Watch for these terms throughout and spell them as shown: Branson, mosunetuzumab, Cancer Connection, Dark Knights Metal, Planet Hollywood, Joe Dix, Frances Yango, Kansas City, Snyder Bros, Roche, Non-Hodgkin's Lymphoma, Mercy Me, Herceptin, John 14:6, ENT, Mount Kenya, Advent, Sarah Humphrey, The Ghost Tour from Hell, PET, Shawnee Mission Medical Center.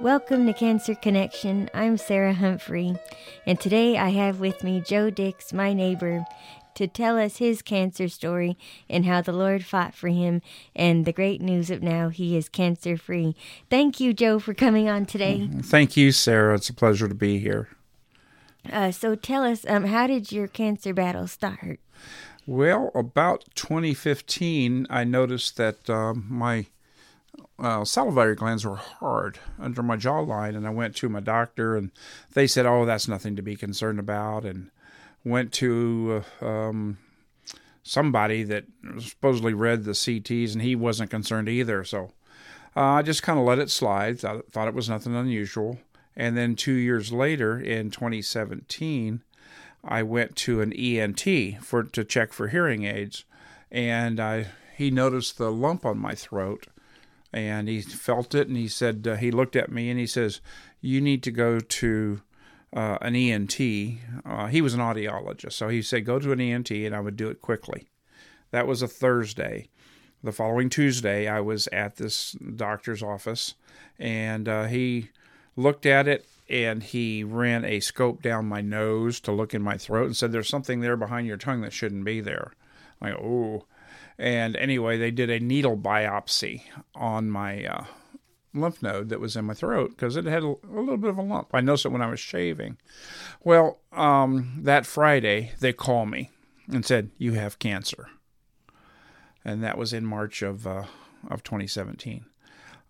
Welcome to Cancer Connection. I'm Sarah Humphrey, and today I have with me Joe Dix, my neighbor, to tell us his cancer story and how the Lord fought for him and the great news of now he is cancer-free. Thank you, Joe, for coming on today. Thank you, Sarah. It's a pleasure to be here. So tell us, how did your cancer battle start? Well, about 2015, I noticed that my salivary glands were hard under my jawline, and I went to my doctor, and they said, "Oh, that's nothing to be concerned about." And went to somebody that supposedly read the CTs, and he wasn't concerned either. So I just kind of let it slide. Thought it was nothing unusual. And then 2 years later, in 2017, I went to an ENT to check for hearing aids, and he noticed the lump on my throat. And he felt it, and he said, he looked at me, and he says, "You need to go to an ENT. He was an audiologist, so he said, "Go to an ENT," and I would do it quickly. That was a Thursday. The following Tuesday, I was at this doctor's office, and he looked at it, and he ran a scope down my nose to look in my throat and said, "There's something there behind your tongue that shouldn't be there." I'm like, "Oh." And anyway, they did a needle biopsy on my lymph node that was in my throat because it had a little bit of a lump. I noticed it when I was shaving. Well, that Friday, they called me and said, "You have cancer." And that was in March of 2017.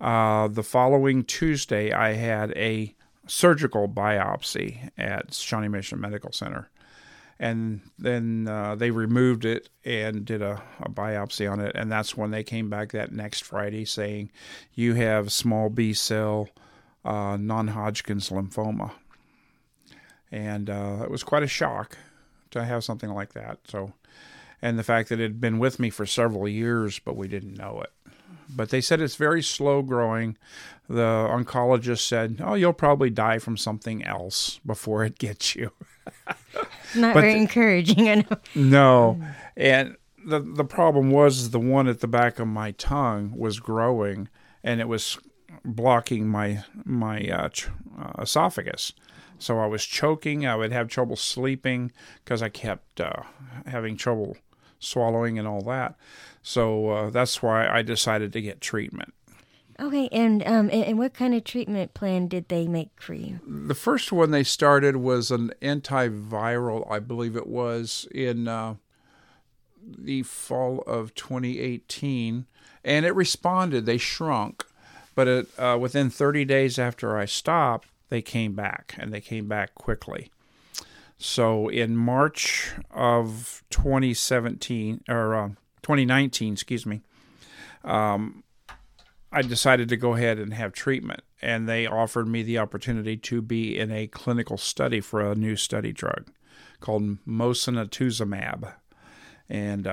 The following Tuesday, I had a surgical biopsy at Shawnee Mission Medical Center. And then they removed it and did a biopsy on it. And that's when they came back that next Friday saying, "You have small B cell non-Hodgkin's lymphoma." And it was quite a shock to have something like that. So, and the fact that it had been with me for several years, but we didn't know it. But they said it's very slow growing. The oncologist said, "Oh, you'll probably die from something else before it gets you." Not but very encouraging, I know. No. And the problem was the one at the back of my tongue was growing, and it was blocking my esophagus. So I was choking. I would have trouble sleeping because I kept having trouble swallowing and all that. So that's why I decided to get treatment. Okay, and what kind of treatment plan did they make for you? The first one they started was an antiviral, I believe it was, in the fall of 2018. And it responded. They shrunk. But within 30 days after I stopped, they came back, and they came back quickly. So in March of 2019, I decided to go ahead and have treatment, and they offered me the opportunity to be in a clinical study for a new study drug called mosunetuzumab. And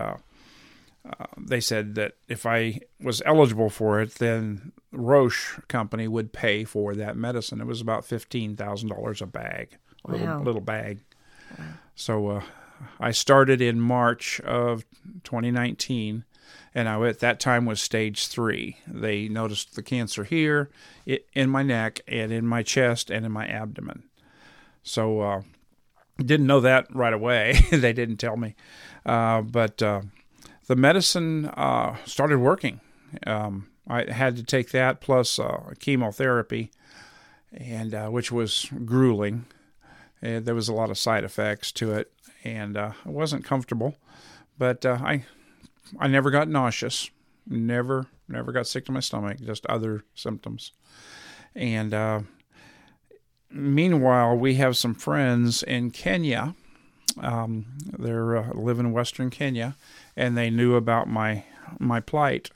they said that if I was eligible for it, then Roche company would pay for that medicine. It was about $15,000 a bag, a little bag. Wow. So I started in March of 2019. And I, at that time, was stage 3. They noticed the cancer here, in my neck, and in my chest, and in my abdomen. So didn't know that right away. They didn't tell me. But the medicine started working. I had to take that plus chemotherapy, and which was grueling. And there was a lot of side effects to it, and I wasn't comfortable. But I never got nauseous, never got sick to my stomach, just other symptoms. And meanwhile, we have some friends in Kenya. They live in Western Kenya, and they knew about my plight.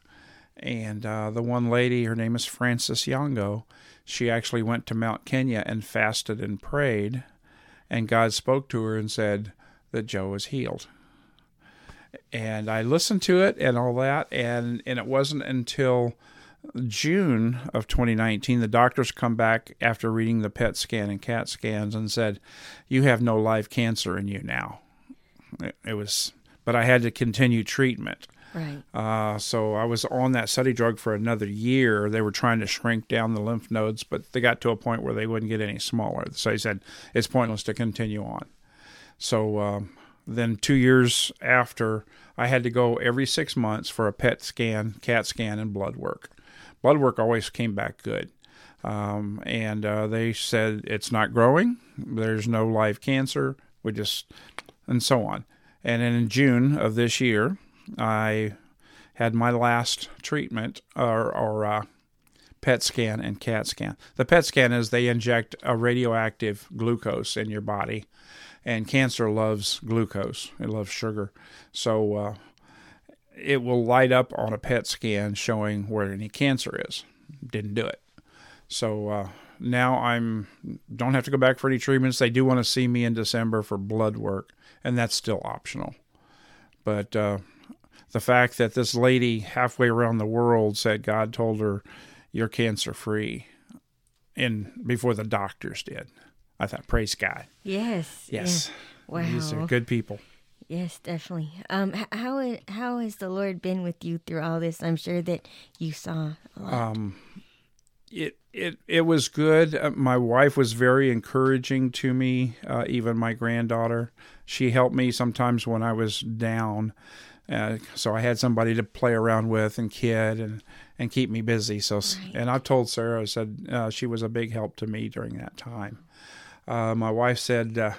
And the one lady, her name is Frances Yango, she actually went to Mount Kenya and fasted and prayed, and God spoke to her and said that Joe was healed. And I listened to it and all that, and it wasn't until June of 2019, the doctors come back after reading the PET scan and CAT scans and said, "You have no live cancer in you now." It was, but I had to continue treatment. Right. So I was on that study drug for another year. They were trying to shrink down the lymph nodes, but they got to a point where they wouldn't get any smaller. So they said, it's pointless to continue on. So then 2 years after, I had to go every 6 months for a PET scan, CAT scan, and blood work. Blood work always came back good. And they said, it's not growing. There's no live cancer. We just, and so on. And then in June of this year, I had my last treatment or PET scan and CAT scan. The PET scan is they inject a radioactive glucose in your body, and cancer loves glucose. It loves sugar. So it will light up on a PET scan showing where any cancer is. Didn't do it. So now don't have to go back for any treatments. They do want to see me in December for blood work, and that's still optional. But the fact that this lady halfway around the world said God told her, "You're cancer-free," and before the doctors did, I thought, praise God. Yes. Wow. These are good people. Yes, definitely. How has the Lord been with you through all this? I'm sure that you saw a lot. It was good. My wife was very encouraging to me, even my granddaughter. She helped me sometimes when I was down. So I had somebody to play around with and kid and keep me busy. So, right. And I told Sarah, I said she was a big help to me during that time. My wife said,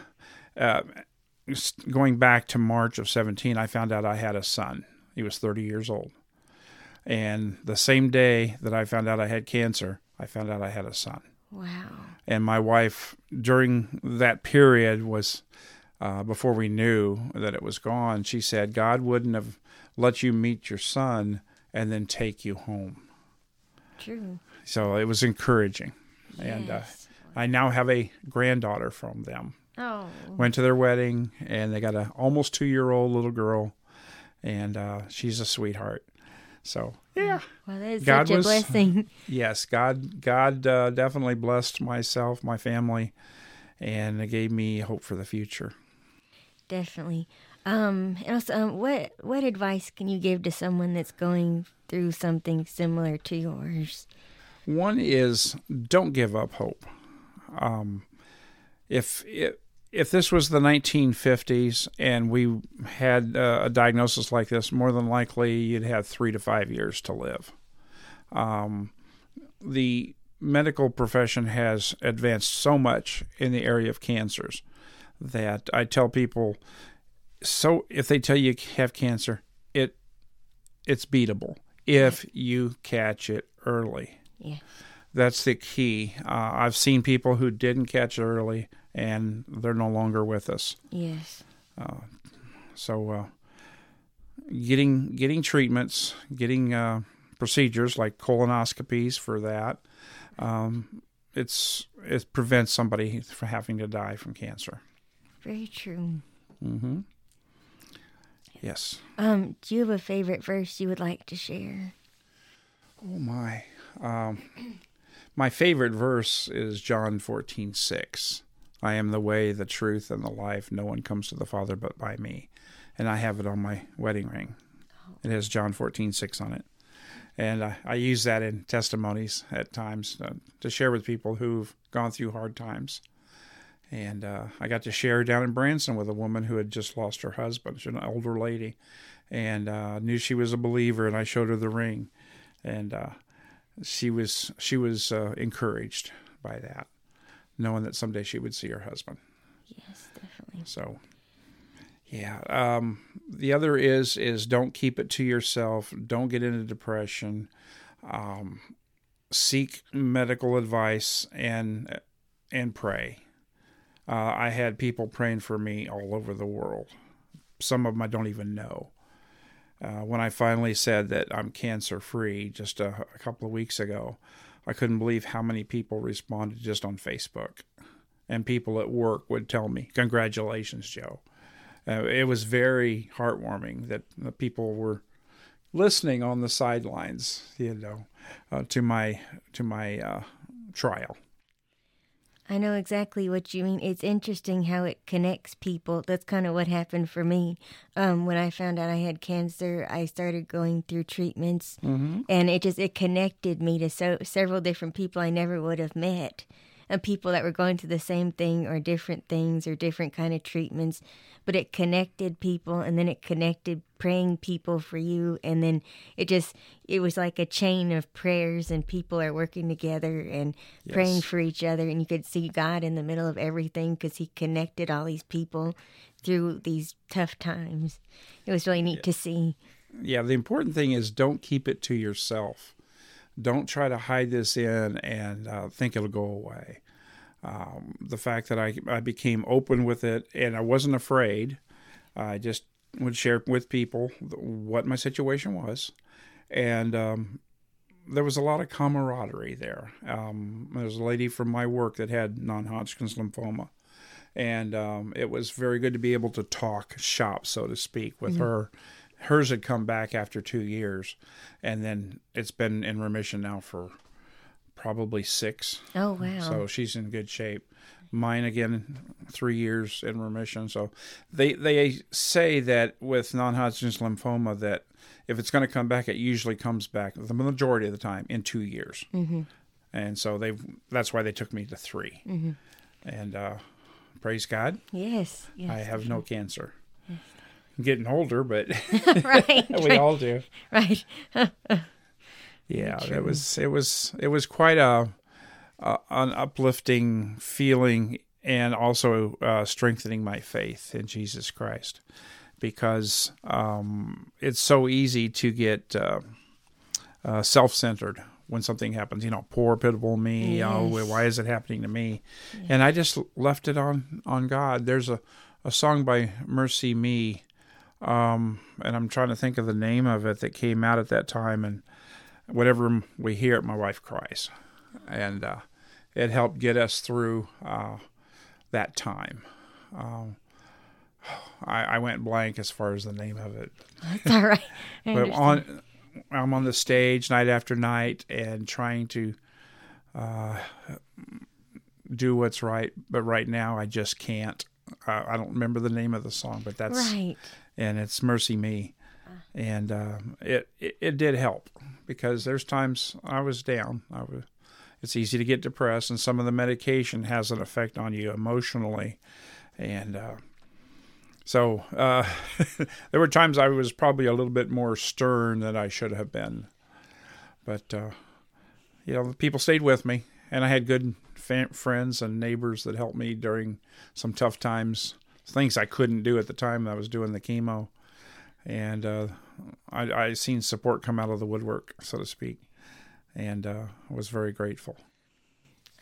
going back to March of 2017, I found out I had a son. He was 30 years old. And the same day that I found out I had cancer, I found out I had a son. Wow. And my wife, during that period, was... before we knew that it was gone, she said, God wouldn't have let you meet your son and then take you home. True. So it was encouraging. Yes. And I now have a granddaughter from them. Oh. Went to their wedding, and they got an almost 2-year-old little girl, and she's a sweetheart. So, yeah. Well, that is such a blessing. Yes, God definitely blessed myself, my family, and it gave me hope for the future. Definitely. And also, what advice can you give to someone that's going through something similar to yours? One is, don't give up hope. If this was the 1950s and we had a diagnosis like this, more than likely you'd have 3 to 5 years to live. The medical profession has advanced so much in the area of cancers that I tell people, so if they tell you have cancer, it's beatable if you catch it early. Yeah. That's the key. I've seen people who didn't catch it early, and they're no longer with us. Yes. So getting treatments, getting procedures like colonoscopies for that, it prevents somebody from having to die from cancer. Very true. Mm-hmm. Yes. Do you have a favorite verse you would like to share? Oh, my. My favorite verse is John 14:6. I am the way, the truth, and the life. No one comes to the Father but by me. And I have it on my wedding ring. Oh. It has John 14:6 on it. And I use that in testimonies at times to share with people who've gone through hard times. And I got to share down in Branson with a woman who had just lost her husband. She's an older lady, and knew she was a believer. And I showed her the ring, and she was encouraged by that, knowing that someday she would see her husband. Yes, definitely. So. Yeah. The other is don't keep it to yourself. Don't get into depression. Seek medical advice and pray. I had people praying for me all over the world. Some of them I don't even know. When I finally said that I'm cancer-free just a couple of weeks ago, I couldn't believe how many people responded just on Facebook. And people at work would tell me, "Congratulations, Joe." It was very heartwarming that people were listening on the sidelines, to my trial. I know exactly what you mean. It's interesting how it connects people. That's kind of what happened for me. When I found out I had cancer, I started going through treatments, and it connected me to several different people I never would have met, and people that were going through the same thing or different things or different kind of treatments. But it connected people, and then it connected praying people for you, and then it was like a chain of prayers, and people are working together and praying for each other, and you could see God in the middle of everything because he connected all these people through these tough times. It was really neat to see. Yeah, the important thing is don't keep it to yourself. Don't try to hide this in and think it'll go away. The fact that I became open with it and I wasn't afraid, I just would share with people what my situation was. And there was a lot of camaraderie there. There was a lady from my work that had non-Hodgkin's lymphoma. And it was very good to be able to talk shop, so to speak, with her. Hers had come back after 2 years, and then it's been in remission now for probably 6. Oh, wow. So she's in good shape. Mine, again, 3 years in remission. So they say that with non-Hodgkin's lymphoma that if it's going to come back, it usually comes back, the majority of the time, in 2 years. And so that's why they took me to 3. And praise God. Yes. I have no cancer. Getting older, but we all do. Right. Yeah, it was quite an uplifting feeling, and also strengthening my faith in Jesus Christ, because it's so easy to get self-centered when something happens. Poor, pitiable me. Yes. Oh, why is it happening to me? Yes. And I just left it on God. There's a song by Mercy Me. And I'm trying to think of the name of it that came out at that time, and whenever we hear it, my wife cries, and it helped get us through that time. I went blank as far as the name of it. That's all right. But I'm on the stage night after night and trying to do what's right, but right now I just can't. I don't remember the name of the song, but that's right. And it's Mercy Me. And it did help, because there's times I was down. It's easy to get depressed, and some of the medication has an effect on you emotionally. And so there were times I was probably a little bit more stern than I should have been. But, the people stayed with me, and I had good friends and neighbors that helped me during some tough times, things I couldn't do at the time I was doing the chemo. And I seen support come out of the woodwork, so to speak, and I was very grateful.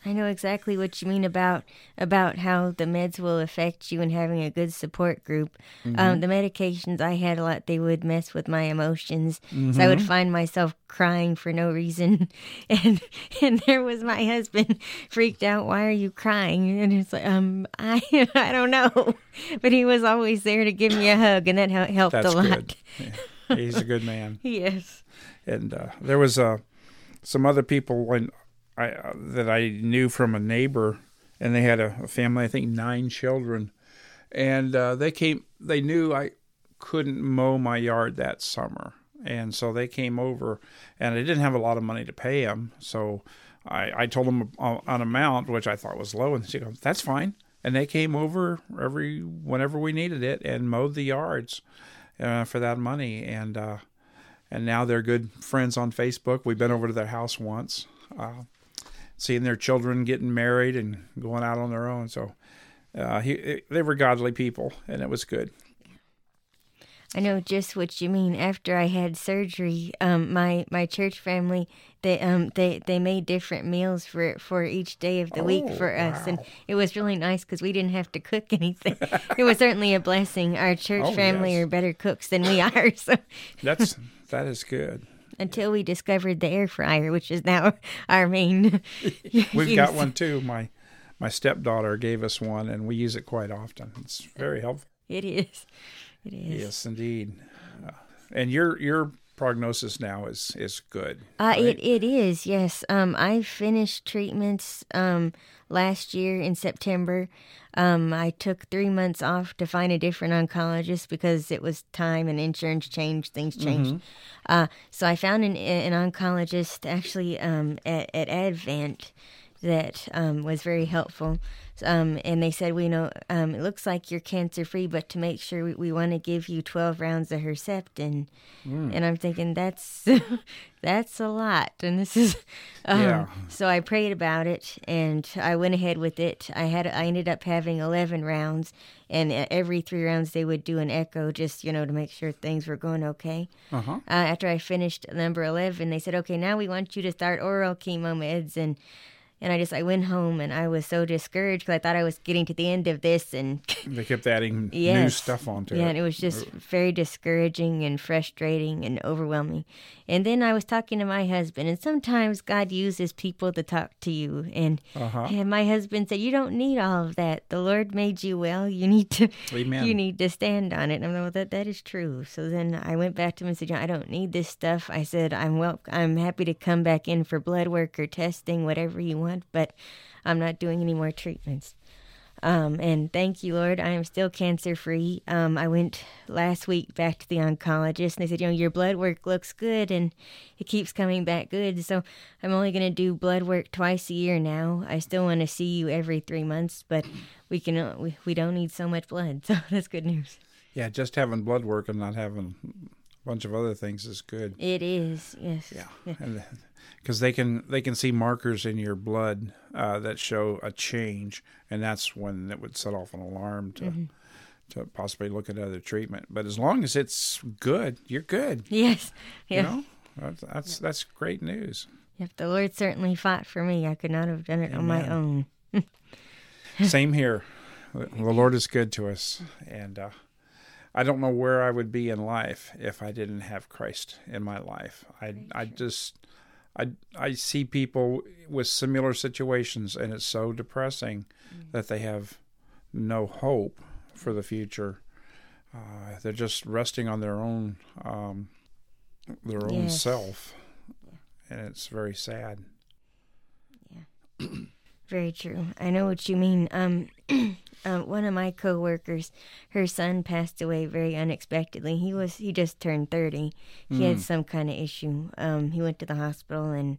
I know exactly what you mean about how the meds will affect you and having a good support group. The medications I had a lot, they would mess with my emotions. So I would find myself crying for no reason. And there was my husband freaked out. Why are you crying? And it's like, I don't know. But he was always there to give me a hug, and that helped a lot. Good. Yeah. He's a good man. Yes. And there was some other people that I knew from a neighbor, and they had a family, I think 9 children, and they knew I couldn't mow my yard that summer, and so they came over, and I didn't have a lot of money to pay them, so I told them an amount which I thought was low, and she goes, "That's fine," and they came over whenever we needed it and mowed the yards for that money, and now they're good friends on Facebook. We've been over to their house once. Seeing their children getting married and going out on their own. So they were godly people, and it was good. I know just what you mean. After I had surgery, my church family, they made different meals for each day of the week for us. Wow. And it was really nice because we didn't have to cook anything. It was certainly a blessing. Our church family are better cooks than we are. So. That is good. Until we discovered the air fryer, which is now our main We've got one, too. My stepdaughter gave us one, and we use it quite often. It's very helpful. It is. Yes, indeed. And your prognosis now is good. Right? It is, yes. I finished treatments last year in September. I took 3 months off to find a different oncologist because it was time and insurance changed, things changed. Mm-hmm. So I found an oncologist actually at Advent that was very helpful. And they said, it looks like you're cancer-free, but to make sure we want to give you 12 rounds of Herceptin. Mm. And I'm thinking, that's a lot. And this is, So I prayed about it, and I went ahead with it. I ended up having 11 rounds, and every 3 rounds they would do an echo just, to make sure things were going okay. Uh-huh. After I finished number 11, they said, okay, now we want you to start oral chemo meds, and I went home, and I was so discouraged because I thought I was getting to the end of this. And they kept adding new stuff onto it. Yeah, and it was just very discouraging and frustrating and overwhelming. And then I was talking to my husband, and sometimes God uses people to talk to you. And my husband said, you don't need all of that. The Lord made you well. You need to stand on it. And I'm like, well, that is true. So then I went back to him and said, I don't need this stuff. I said, I'm happy to come back in for blood work or testing, whatever you want. But I'm not doing any more treatments. And thank you, Lord, I am still cancer-free. I went last week back to the oncologist, and they said, your blood work looks good, and it keeps coming back good. So I'm only going to do blood work twice a year now. I still want to see you every 3 months, but we don't need so much blood. So that's good news. Yeah, just having blood work and not having a bunch of other things is good. It is, yes. Yeah, yeah. Because they can see markers in your blood that show a change, and that's when it would set off an alarm to possibly look at other treatment. But as long as it's good, you're good. Yes. Yeah. That's great news. Yep, the Lord certainly fought for me. I could not have done it on my own. Same here. The Lord is good to us, and I don't know where I would be in life if I didn't have Christ in my life. I see people with similar situations, and it's so depressing that they have no hope for the future. They're just resting on their own self, and it's very sad. Yeah, very true. I know what you mean. One of my coworkers, her son passed away very unexpectedly. He just turned 30. He had some kind of issue. He went to the hospital, and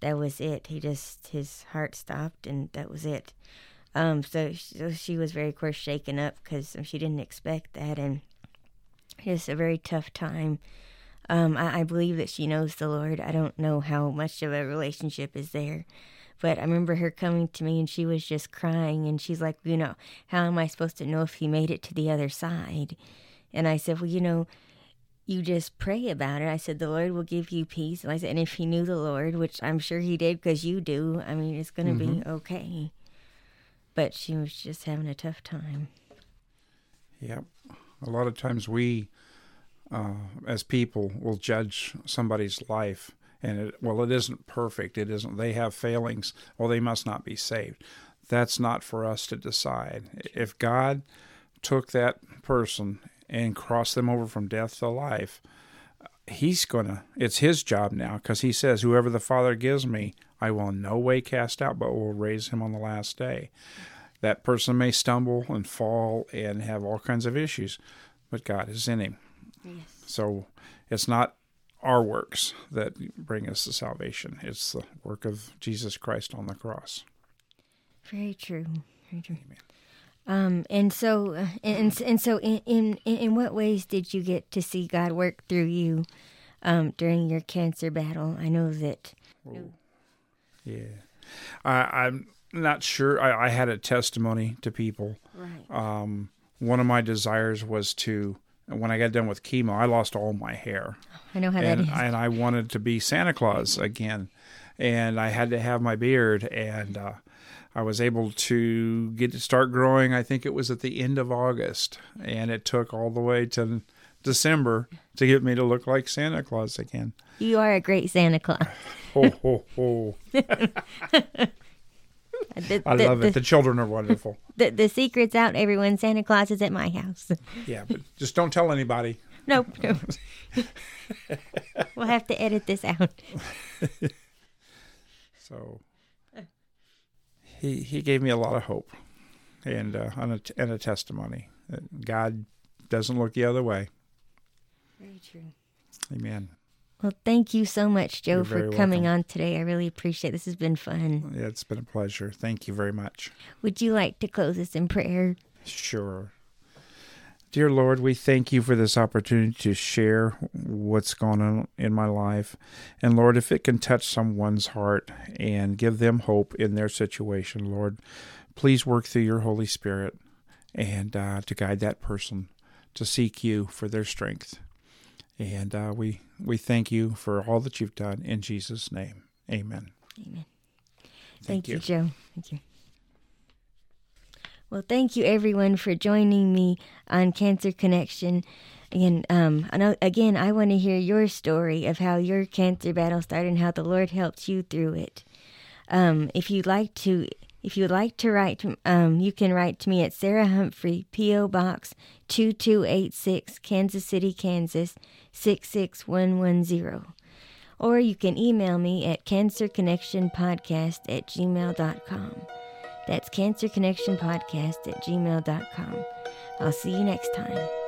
that was it. His heart stopped, and that was it. So she was very, of course, shaken up because she didn't expect that, and just a very tough time. I believe that she knows the Lord. I don't know how much of a relationship is there. But I remember her coming to me, and she was just crying, and she's like, how am I supposed to know if he made it to the other side? And I said, you just pray about it. I said, the Lord will give you peace. And I said, and if he knew the Lord, which I'm sure he did because you do, it's going to be okay. But she was just having a tough time. Yep. A lot of times we, as people, will judge somebody's life. And it isn't perfect. It isn't. They have failings. Well, they must not be saved. That's not for us to decide. If God took that person and crossed them over from death to life, it's his job now, because he says, whoever the Father gives me, I will in no way cast out, but will raise him on the last day. That person may stumble and fall and have all kinds of issues, but God is in him. Yes. So it's not our works that bring us to salvation. It's the work of Jesus Christ on the cross. Very true. Very true. Amen. So in what ways did you get to see God work through you during your cancer battle? I know that. Whoa. Yeah, I'm not sure. I had a testimony to people. Right. One of my desires was to. When I got done with chemo, I lost all my hair. I know how that is. And I wanted to be Santa Claus again. And I had to have my beard. And I was able to get it start growing, I think it was at the end of August. And it took all the way to December to get me to look like Santa Claus again. You are a great Santa Claus. Ho, ho, ho. I love it. The children are wonderful. The secret's out, everyone. Santa Claus is at my house. Yeah, but just don't tell anybody. No. We'll have to edit this out. So he gave me a lot of hope and a testimony that God doesn't look the other way. Very true. Amen. Well, thank you so much, Joe, for coming on today. I really appreciate it. This has been fun. Yeah, it's been a pleasure. Thank you very much. Would you like to close us in prayer? Sure. Dear Lord, we thank you for this opportunity to share what's going on in my life. And Lord, if it can touch someone's heart and give them hope in their situation, Lord, please work through your Holy Spirit and to guide that person to seek you for their strength. And we thank you for all that you've done in Jesus' name. Amen. Amen. Thank you, Joe. Thank you. Well, thank you, everyone, for joining me on Cancer Connection. And again, I want to hear your story of how your cancer battle started and how the Lord helped you through it. If you'd like to write, you can write to me at Sarah Humphrey, P.O. Box 2286, Kansas City, Kansas, 66110. Or you can email me at cancerconnectionpodcast@gmail.com. That's cancerconnectionpodcast@gmail.com. I'll see you next time.